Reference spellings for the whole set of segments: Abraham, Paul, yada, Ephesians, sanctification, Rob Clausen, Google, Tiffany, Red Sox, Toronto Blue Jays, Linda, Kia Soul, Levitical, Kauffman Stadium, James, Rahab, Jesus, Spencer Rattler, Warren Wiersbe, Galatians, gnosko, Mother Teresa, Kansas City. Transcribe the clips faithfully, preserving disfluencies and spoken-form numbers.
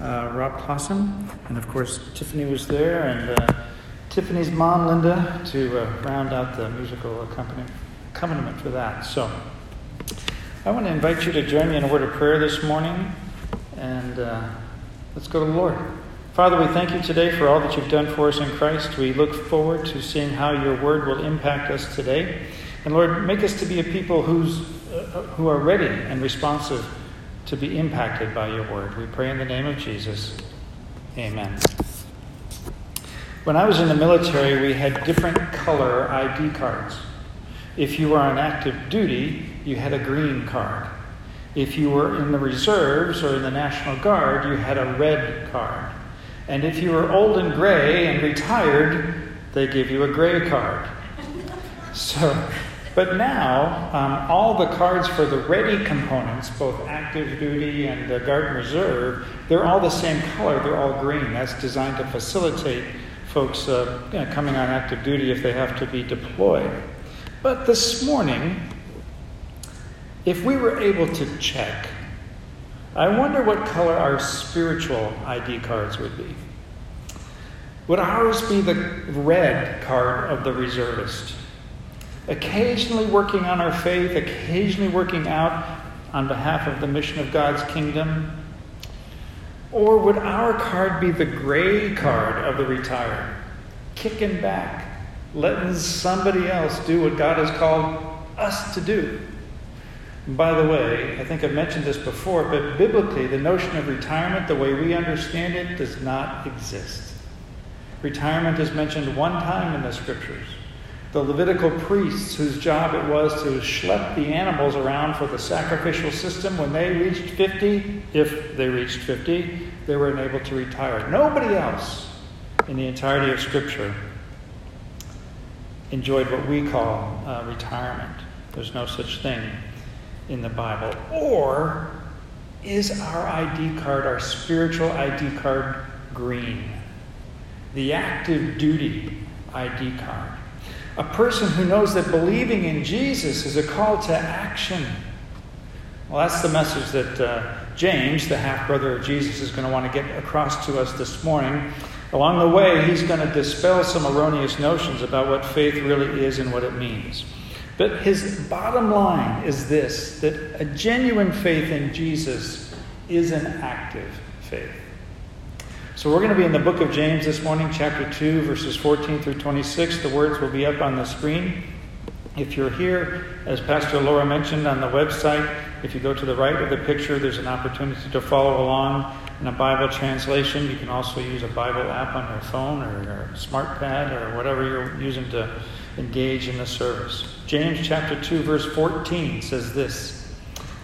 uh, Rob Clausen, and of course Tiffany was there, and uh, Tiffany's mom, Linda, to uh, round out the musical accompaniment for that. So I want to invite you to join me in a word of prayer this morning, and uh, let's go to the Lord. Father, we thank you today for all that you've done for us in Christ. We look forward to seeing how your word will impact us today. And Lord, make us to be a people who's, uh, who are ready and responsive to be impacted by your word. We pray in the name of Jesus. Amen. When I was in the military, we had different color I D cards. If you were on active duty, you had a green card. If you were in the reserves or in the National Guard, you had a red card. And if you were old and gray and retired, they give you a gray card. So, but now, um, all the cards for the ready components, both active duty and the Guard and Reserve, they're all the same color. They're all green. That's designed to facilitate folks uh, you know, coming on active duty if they have to be deployed. But this morning, if we were able to check, I wonder what color our spiritual I D cards would be. Would ours be the red card of the reservist? Occasionally working on our faith, occasionally working out on behalf of the mission of God's kingdom? Or would our card be the gray card of the retired? Kicking back, letting somebody else do what God has called us to do. By the way, I think I've mentioned this before, but biblically, the notion of retirement, the way we understand it, does not exist. Retirement is mentioned one time in the scriptures. The Levitical priests, whose job it was to schlep the animals around for the sacrificial system, when they reached fifty, if they reached fifty, they were enabled to retire. Nobody else in the entirety of scripture enjoyed what we call uh, retirement. There's no such thing in the Bible. Or is our I D card, our spiritual I D card, green? The active duty I D card. A person who knows that believing in Jesus is a call to action. Well, that's the message that uh, James, the half-brother of Jesus, is going to want to get across to us this morning. Along the way, he's going to dispel some erroneous notions about what faith really is and what it means. But his bottom line is this, that a genuine faith in Jesus is an active faith. So we're going to be in the book of James this morning, chapter two, verses fourteen through twenty-six. The words will be up on the screen. If you're here, as Pastor Laura mentioned on the website, if you go to the right of the picture, there's an opportunity to follow along in a Bible translation. You can also use a Bible app on your phone or your smart pad or whatever you're using to engage in the service. James chapter two, verse fourteen says this.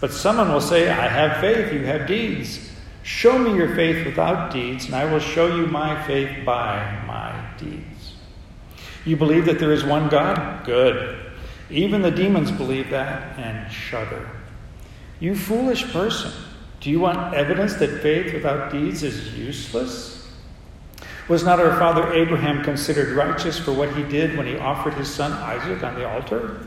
But someone will say, I have faith, you have deeds. Show me your faith without deeds, and I will show you my faith by my deeds. You believe that there is one God? Good. Even the demons believe that and shudder. You foolish person, do you want evidence that faith without deeds is useless? Was not our father Abraham considered righteous for what he did when he offered his son Isaac on the altar?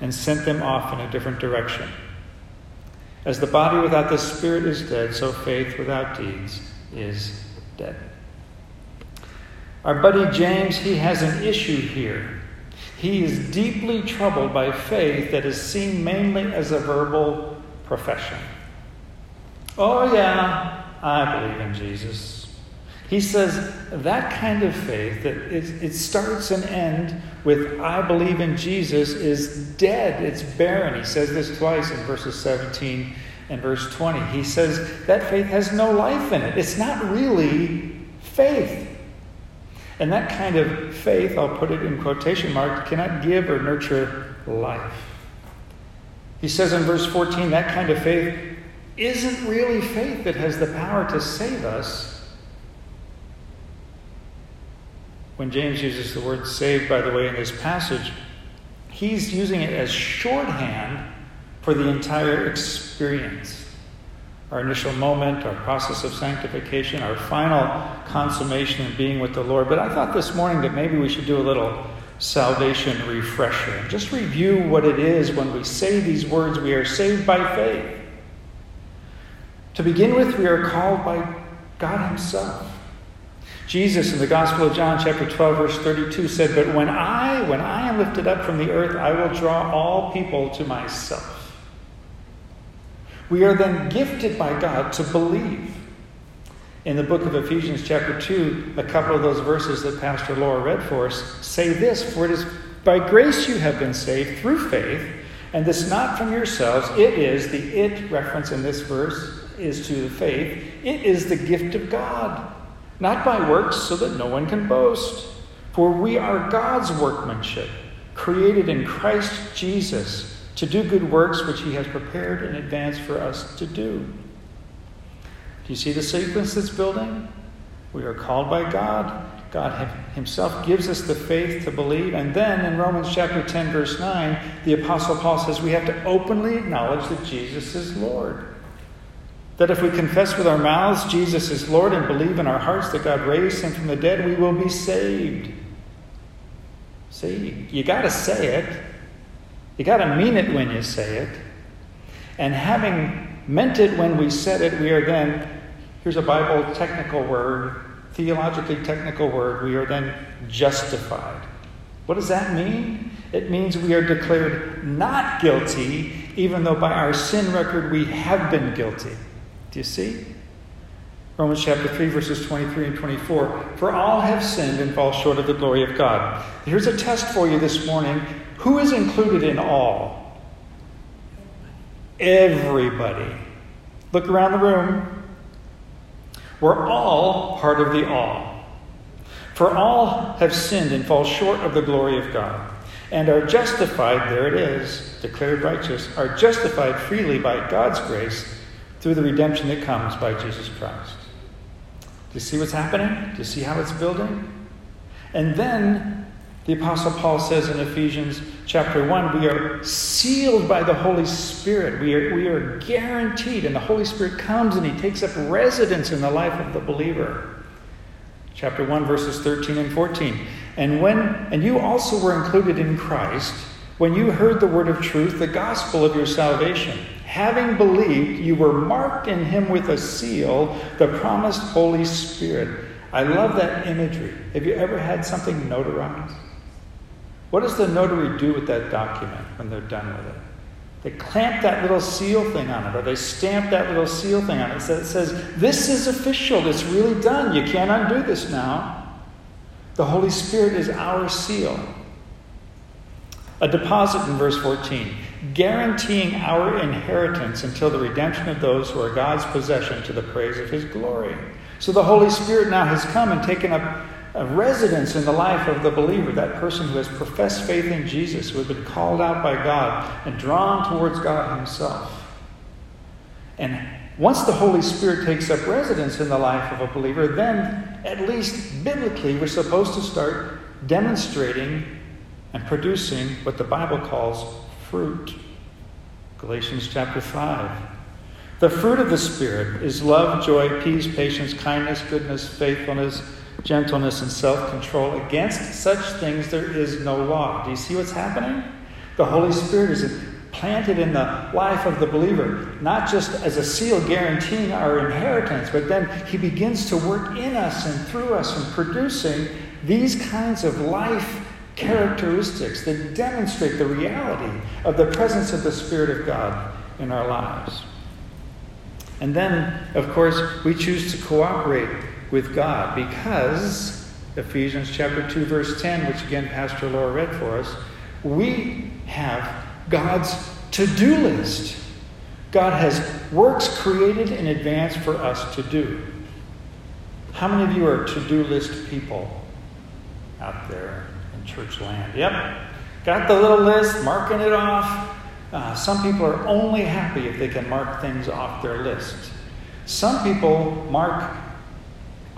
and sent them off in a different direction? As the body without the spirit is dead, so faith without deeds is dead. Our buddy James, he has an issue here. He is deeply troubled by faith that is seen mainly as a verbal profession. Oh, yeah. I believe in Jesus. He says that kind of faith, that it, it starts and ends with, I believe in Jesus, is dead. It's barren. He says this twice in verses seventeen and verse twenty. He says that faith has no life in it. It's not really faith. And that kind of faith, I'll put it in quotation marks, cannot give or nurture life. He says in verse fourteen, that kind of faith isn't really faith that has the power to save us. When James uses the word saved, by the way, in this passage, he's using it as shorthand for the entire experience. Our initial moment, our process of sanctification, our final consummation in being with the Lord. But I thought this morning that maybe we should do a little salvation refresher and just review what it is when we say these words, we are saved by faith. To begin with, we are called by God himself. Jesus in the Gospel of John chapter twelve verse thirty-two said, but when I, when I am lifted up from the earth, I will draw all people to myself. We are then gifted by God to believe. In the book of Ephesians chapter two, a couple of those verses that Pastor Laura read for us say this, for it is by grace you have been saved through faith, and this not from yourselves. It is, the it reference in this verse is to the faith. It is the gift of God. Not by works, so that no one can boast. For we are God's workmanship, created in Christ Jesus, to do good works which he has prepared in advance for us to do. Do you see the sequence that's building? We are called by God. God himself gives us the faith to believe. And then in Romans chapter ten, verse nine, the Apostle Paul says we have to openly acknowledge that Jesus is Lord. That if we confess with our mouths Jesus is Lord and believe in our hearts that God raised him from the dead, we will be saved. See, you got to say it. You got to mean it when you say it. And having meant it when we said it, we are then, here's a Bible technical word, theologically technical word, we are then justified. What does that mean? It means we are declared not guilty, even though by our sin record we have been guilty. Do you see? Romans chapter three, verses twenty-three and twenty-four. For all have sinned and fall short of the glory of God. Here's a test for you this morning. Who is included in all? Everybody. Look around the room. We're all part of the all. For all have sinned and fall short of the glory of God. And are justified, there it is, declared righteous, are justified freely by God's grace through the redemption that comes by Jesus Christ. Do you see what's happening? Do you see how it's building? And then the Apostle Paul says in Ephesians chapter one, we are sealed by the Holy Spirit. We are, we are guaranteed, and the Holy Spirit comes and he takes up residence in the life of the believer. Chapter one, verses thirteen and fourteen. And when and you also were included in Christ when you heard the word of truth, the gospel of your salvation. Having believed, you were marked in him with a seal, the promised Holy Spirit. I love that imagery. Have you ever had something notarized? What does the notary do with that document when they're done with it? They clamp that little seal thing on it, or they stamp that little seal thing on it. So it says, this is official. It's really done. You can't undo this now. The Holy Spirit is our seal. A deposit in verse fourteen, guaranteeing our inheritance until the redemption of those who are God's possession to the praise of his glory. So the Holy Spirit now has come and taken up a residence in the life of the believer, that person who has professed faith in Jesus, who has been called out by God and drawn towards God himself. And once the Holy Spirit takes up residence in the life of a believer, then at least biblically, we're supposed to start demonstrating and producing what the Bible calls fruit. Galatians chapter five. The fruit of the Spirit is love, joy, peace, patience, kindness, goodness, faithfulness, gentleness, and self-control. Against such things there is no law. Do you see what's happening? The Holy Spirit is planted in the life of the believer, not just as a seal guaranteeing our inheritance, but then he begins to work in us and through us and producing these kinds of life characteristics that demonstrate the reality of the presence of the Spirit of God in our lives. And then, of course, we choose to cooperate with God, because Ephesians chapter two, verse ten, which again Pastor Laura read for us, we have God's to-do list. God has works created in advance for us to do. How many of you are to-do list people out there in church land? Yep. Got the little list, marking it off. Uh, some people are only happy if they can mark things off their list. Some people mark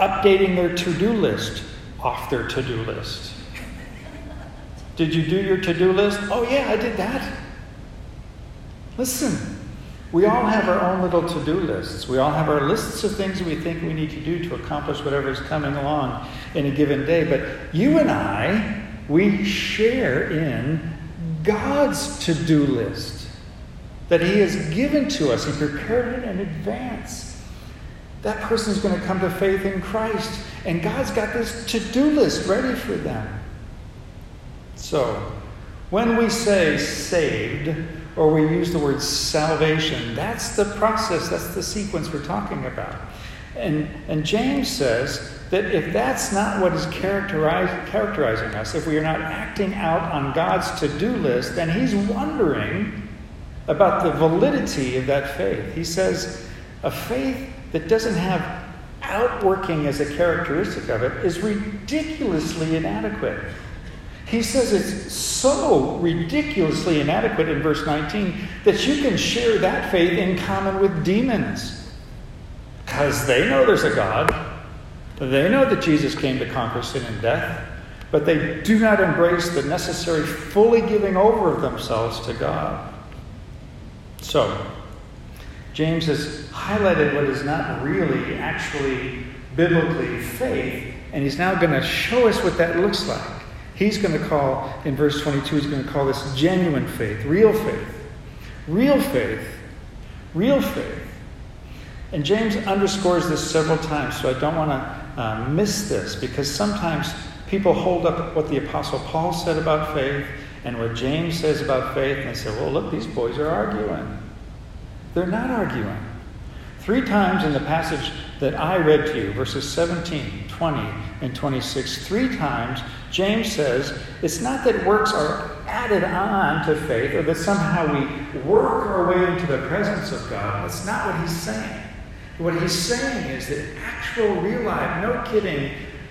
updating their to-do list off their to-do list. Did you do your to-do list? Oh yeah, I did that. Listen. We all have our own little to-do lists. We all have our lists of things we think we need to do to accomplish whatever is coming along in a given day. But you and I, we share in God's to-do list that He has given to us. He prepared it in advance. That person is going to come to faith in Christ, and God's got this to-do list ready for them. So, when we say saved, or we use the word salvation, that's the process, that's the sequence we're talking about. And, and James says that if that's not what is characterizing us, if we are not acting out on God's to-do list, then he's wondering about the validity of that faith. He says a faith that doesn't have outworking as a characteristic of it is ridiculously inadequate. He says it's so ridiculously inadequate in verse nineteen that you can share that faith in common with demons, because they know there's a God. They know that Jesus came to conquer sin and death, but they do not embrace the necessary fully giving over of themselves to God. So, James has highlighted what is not really, actually, biblically faith, and he's now going to show us what that looks like. He's going to call, in verse twenty-two, he's going to call this genuine faith, real faith. Real faith. Real faith. And James underscores this several times, so I don't want to uh, miss this, because sometimes people hold up what the Apostle Paul said about faith and what James says about faith, and they say, well, look, these boys are arguing. They're not arguing. Three times in the passage that I read to you, verses seventeen, twenty, and twenty-six, three times James says it's not that works are added on to faith or that somehow we work our way into the presence of God. That's not what he's saying. What he's saying is that actual real life, no kidding,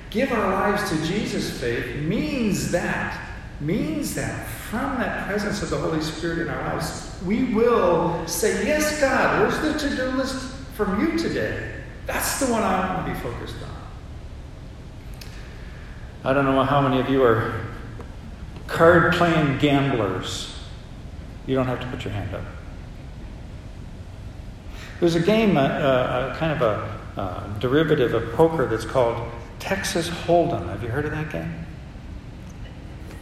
give our lives to Jesus faith means that, means that from that presence of the Holy Spirit in our lives, we will say, yes, God, where's the to-do list from you today? That's the one I want to be focused on. I don't know how many of you are card-playing gamblers. You don't have to put your hand up. There's a game, a, a, a kind of a, a derivative of poker that's called Texas Hold'em. Have you heard of that game?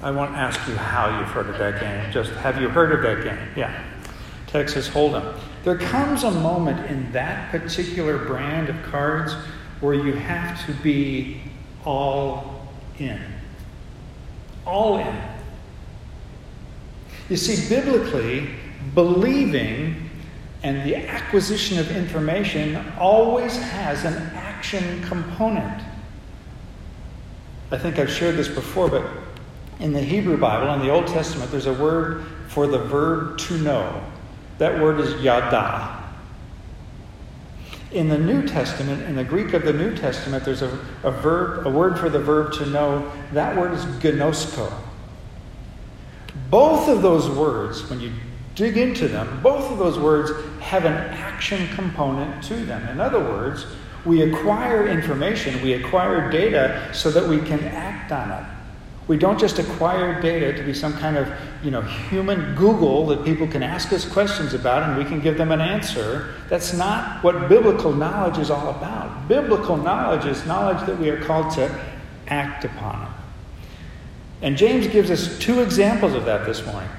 I won't ask you how you've heard of that game. Just have you heard of that game? Yeah. Texas Hold'em. There comes a moment in that particular brand of cards where you have to be all in. All in. You see, biblically, believing and the acquisition of information always has an action component. I think I've shared this before, but in the Hebrew Bible, in the Old Testament, there's a word for the verb to know. That word is yada. In the New Testament, in the Greek of the New Testament, there's a, a verb, a word for the verb to know. That word is gnosko. Both of those words, when you dig into them, both of those words have an action component to them. In other words, we acquire information, we acquire data so that we can act on it. We don't just acquire data to be some kind of, you know, human Google that people can ask us questions about and we can give them an answer. That's not what biblical knowledge is all about. Biblical knowledge is knowledge that we are called to act upon. And James gives us two examples of that this morning.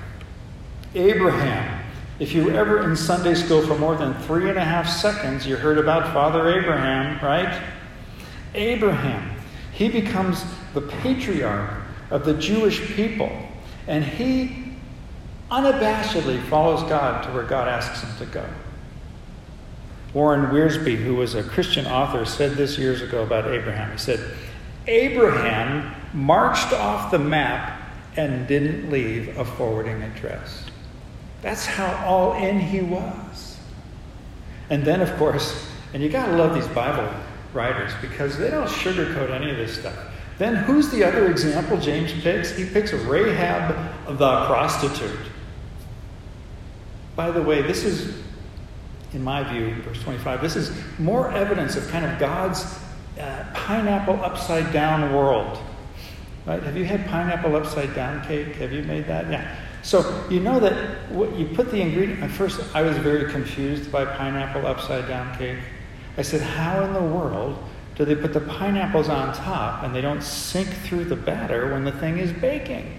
Abraham. If you ever in Sunday school for more than three and a half seconds, you heard about Father Abraham, right? Abraham. He becomes the patriarch of the Jewish people, and he unabashedly follows God to where God asks him to go. Warren Wiersbe, who was a Christian author, said this years ago about Abraham. He said, Abraham marched off the map and didn't leave a forwarding address. That's how all in he was. And then, of course, and you got to love these Bible writers because they don't sugarcoat any of this stuff. Then who's the other example James picks? He picks Rahab the prostitute. By the way, this is, in my view, verse twenty-five, this is more evidence of kind of God's uh, pineapple upside down world. Right? Have you had pineapple upside down cake? Have you made that? Yeah. So you know that what you put the ingredient, at first I was very confused by pineapple upside down cake. I said, how in the world do they put the pineapples on top and they don't sink through the batter when the thing is baking?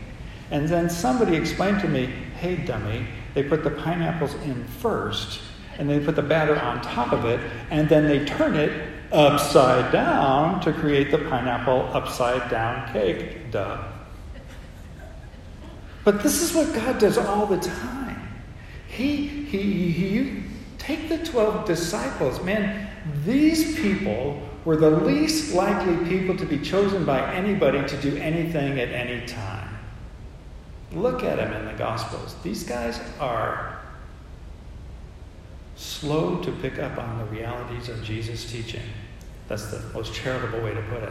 And then somebody explained to me, hey, dummy, they put the pineapples in first and they put the batter on top of it and then they turn it upside down to create the pineapple upside down cake. Duh. But this is what God does all the time. He, he, he, take the twelve disciples. Man, these people were the least likely people to be chosen by anybody to do anything at any time. Look at them in the Gospels. These guys are slow to pick up on the realities of Jesus' teaching. That's the most charitable way to put it.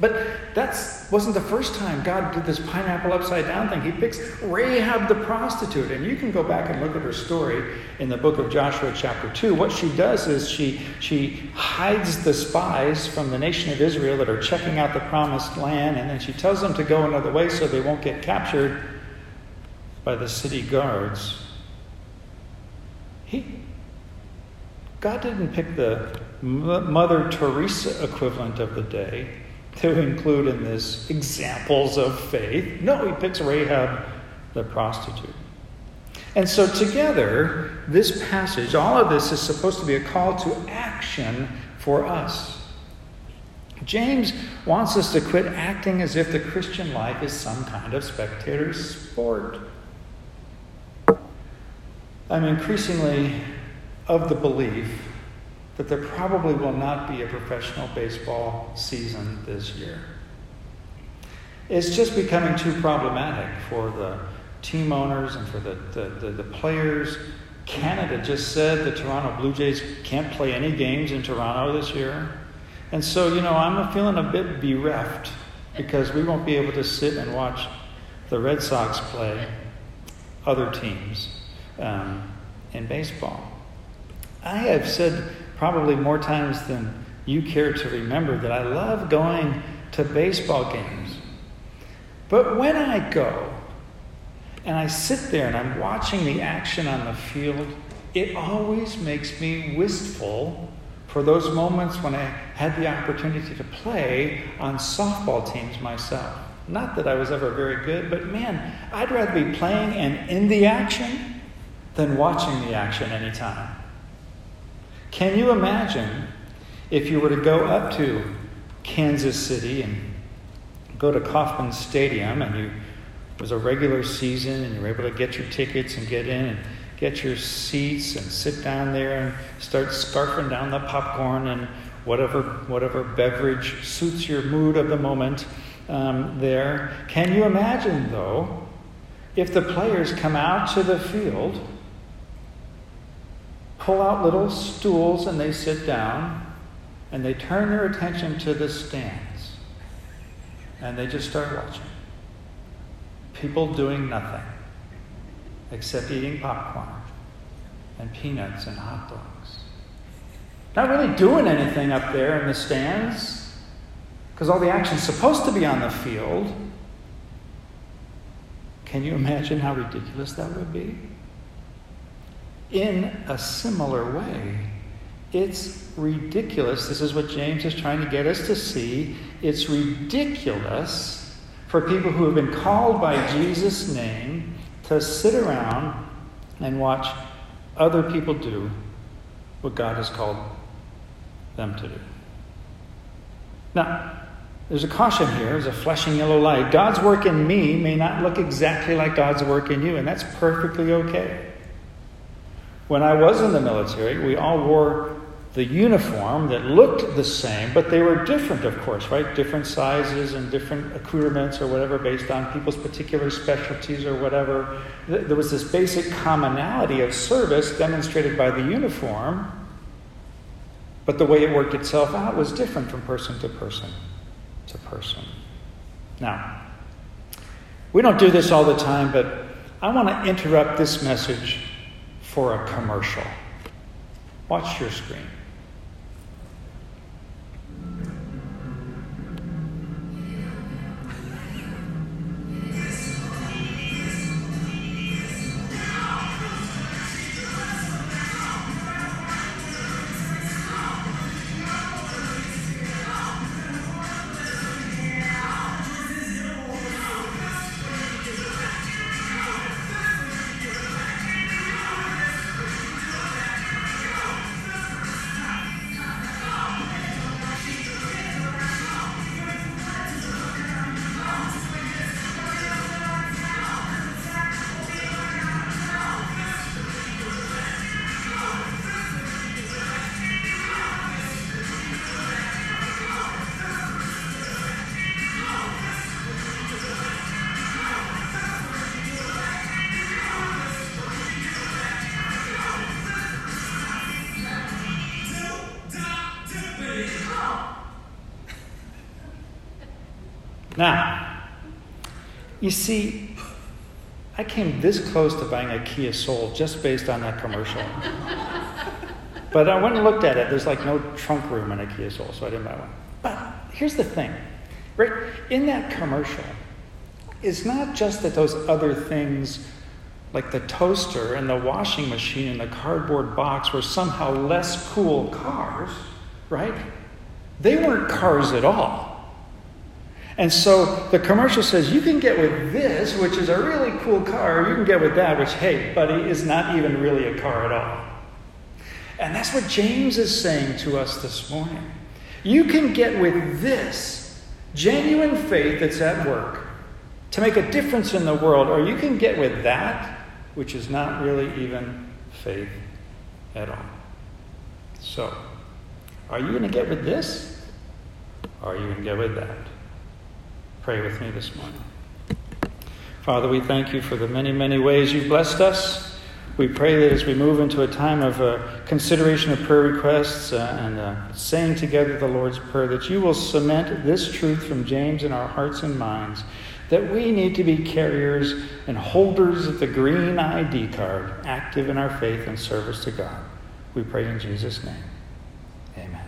But that wasn't the first time God did this pineapple upside down thing. He picks Rahab the prostitute. And you can go back and look at her story in the book of Joshua chapter two. What she does is she, she hides the spies from the nation of Israel that are checking out the promised land. And then she tells them to go another way so they won't get captured by the city guards. He, God didn't pick the Mother Teresa equivalent of the day to include in this examples of faith. No, he picks Rahab the prostitute. And so together, this passage, all of this is supposed to be a call to action for us. James wants us to quit acting as if the Christian life is some kind of spectator sport. I'm increasingly of the belief that there probably will not be a professional baseball season this year. It's just becoming too problematic for the team owners and for the, the, the, the players. Canada just said the Toronto Blue Jays can't play any games in Toronto this year. And so, you know, I'm feeling a bit bereft because we won't be able to sit and watch the Red Sox play other teams um, in baseball. I have said probably more times than you care to remember that I love going to baseball games. But when I go and I sit there and I'm watching the action on the field, it always makes me wistful for those moments when I had the opportunity to play on softball teams myself. Not that I was ever very good, but man, I'd rather be playing and in the action than watching the action anytime. Can you imagine if you were to go up to Kansas City and go to Kauffman Stadium and you, it was a regular season and you were able to get your tickets and get in and get your seats and sit down there and start scarfing down the popcorn and whatever whatever beverage suits your mood of the moment um, there. Can you imagine, though, if the players come out to the field, pull out little stools and they sit down and they turn their attention to the stands and they just start watching. People doing nothing except eating popcorn and peanuts and hot dogs. Not really doing anything up there in the stands because all the action's supposed to be on the field. Can you imagine how ridiculous that would be? In a similar way, it's ridiculous. This is what James is trying to get us to see. It's ridiculous for people who have been called by Jesus' name to sit around and watch other people do what God has called them to do. Now, there's a caution here. There's a flashing yellow light. God's work in me may not look exactly like God's work in you, and that's perfectly okay. When I was in the military, we all wore the uniform that looked the same, but they were different, of course, right? Different sizes and different accoutrements or whatever based on people's particular specialties or whatever. There was this basic commonality of service demonstrated by the uniform, but the way it worked itself out was different from person to person to person. Now, we don't do this all the time, but I want to interrupt this message for a commercial. Watch your screen. Now, you see, I came this close to buying a Kia Soul just based on that commercial. But I went and looked at it. There's like no trunk room in a Kia Soul, so I didn't buy one. But here's the thing, right? In that commercial, it's not just that those other things like the toaster and the washing machine and the cardboard box were somehow less cool cars, right? They weren't cars at all. And so the commercial says, you can get with this, which is a really cool car, or you can get with that, which, hey, buddy, is not even really a car at all. And that's what James is saying to us this morning. You can get with this genuine faith that's at work to make a difference in the world, or you can get with that, which is not really even faith at all. So, are you going to get with this? Or are you going to get with that? Pray with me this morning. Father, we thank you for the many, many ways you've blessed us. We pray that as we move into a time of uh, consideration of prayer requests uh, and uh, saying together the Lord's Prayer, that you will cement this truth from James in our hearts and minds, that we need to be carriers and holders of the green I D card, active in our faith and service to God. We pray in Jesus' name. Amen.